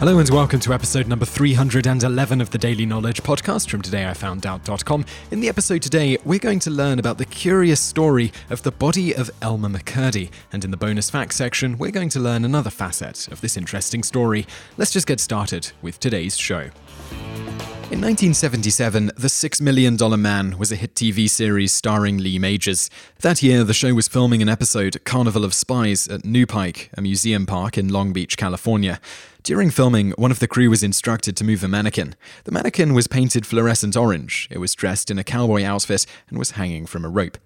Hello and welcome to episode number 311 of the Daily Knowledge podcast from todayifoundout.com. In the episode today, we're going to learn about the curious story of the body of Elmer McCurdy. And in the bonus facts section, we're going to learn another facet of this interesting story. Let's just get started with today's show. In 1977, The $6 Million Man was a hit TV series starring Lee Majors. That year, the show was filming an episode, Carnival of Spies, at New Pike, a museum park in Long Beach, California. During filming, one of the crew was instructed to move a mannequin. The mannequin was painted fluorescent orange, it was dressed in a cowboy outfit, and was hanging from a rope.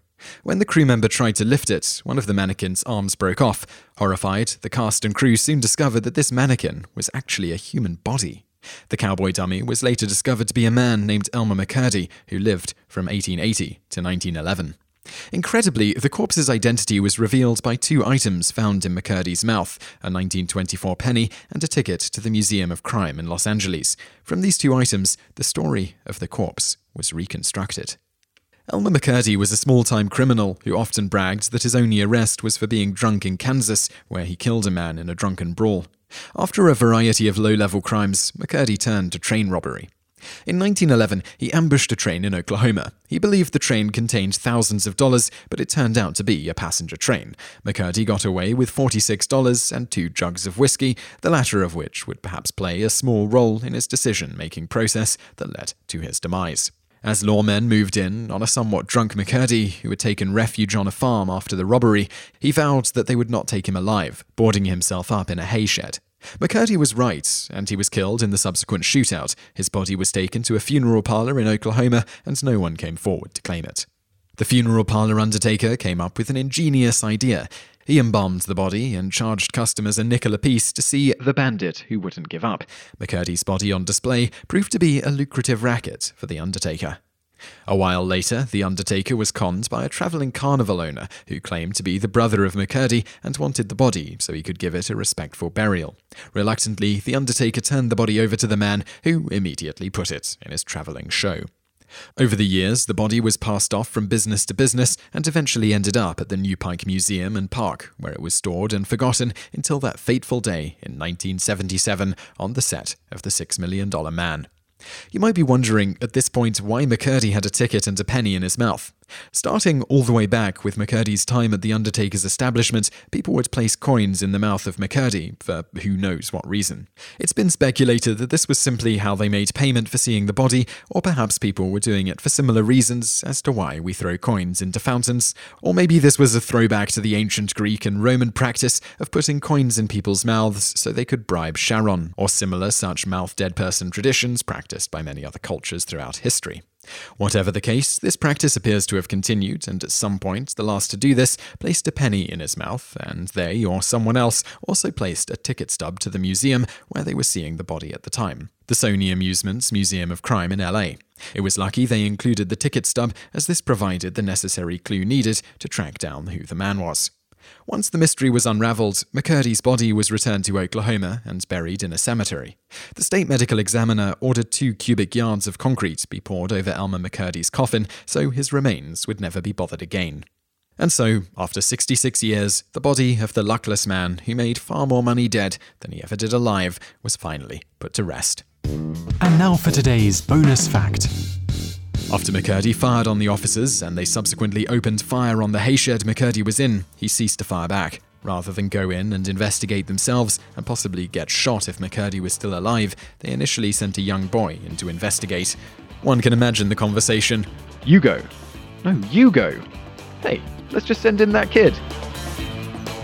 When the crew member tried to lift it, one of the mannequin's arms broke off. Horrified, the cast and crew soon discovered that this mannequin was actually a human body. The cowboy dummy was later discovered to be a man named Elmer McCurdy, who lived from 1880 to 1911. Incredibly, the corpse's identity was revealed by two items found in McCurdy's mouth, a 1924 penny and a ticket to the Museum of Crime in Los Angeles. From these two items, the story of the corpse was reconstructed. Elmer McCurdy was a small-time criminal who often bragged that his only arrest was for being drunk in Kansas, where he killed a man in a drunken brawl. After a variety of low-level crimes, McCurdy turned to train robbery. In 1911, he ambushed a train in Oklahoma. He believed the train contained thousands of dollars, but it turned out to be a passenger train. McCurdy got away with $46 and two jugs of whiskey, the latter of which would perhaps play a small role in his decision-making process that led to his demise. As lawmen moved in on a somewhat drunk McCurdy, who had taken refuge on a farm after the robbery, he vowed that they would not take him alive, boarding himself up in a hay shed. McCurdy was right, and he was killed in the subsequent shootout. His body was taken to a funeral parlor in Oklahoma, and no one came forward to claim it. The funeral parlor undertaker came up with an ingenious idea. He embalmed the body and charged customers $0.05 apiece to see the bandit who wouldn't give up. McCurdy's body on display proved to be a lucrative racket for the undertaker. A while later, the undertaker was conned by a traveling carnival owner who claimed to be the brother of McCurdy and wanted the body so he could give it a respectful burial. Reluctantly, the undertaker turned the body over to the man, who immediately put it in his traveling show. Over the years, the body was passed off from business to business and eventually ended up at the New Pike Museum and Park, where it was stored and forgotten until that fateful day in 1977 on the set of The $6 Million Man. You might be wondering at this point why McCurdy had a ticket and a penny in his mouth. Starting all the way back with McCurdy's time at the undertaker's establishment, people would place coins in the mouth of McCurdy for who knows what reason. It's been speculated that this was simply how they made payment for seeing the body, or perhaps people were doing it for similar reasons as to why we throw coins into fountains, or maybe this was a throwback to the ancient Greek and Roman practice of putting coins in people's mouths so they could bribe Charon, or similar such mouth-dead person traditions practiced by many other cultures throughout history. Whatever the case, this practice appears to have continued, and at some point, the last to do this placed a penny in his mouth, and they, or someone else, also placed a ticket stub to the museum where they were seeing the body at the time, the Sony Amusements Museum of Crime in LA. It was lucky they included the ticket stub, as this provided the necessary clue needed to track down who the man was. Once the mystery was unraveled, McCurdy's body was returned to Oklahoma and buried in a cemetery. The state medical examiner ordered 2 cubic yards of concrete be poured over Elmer McCurdy's coffin so his remains would never be bothered again. And so, after 66 years, the body of the luckless man who made far more money dead than he ever did alive was finally put to rest. And now for today's bonus fact. After McCurdy fired on the officers and they subsequently opened fire on the hay shed McCurdy was in, he ceased to fire back. Rather than go in and investigate themselves and possibly get shot if McCurdy was still alive, they initially sent a young boy in to investigate. One can imagine the conversation. You go. No, you go. Hey, let's just send in that kid.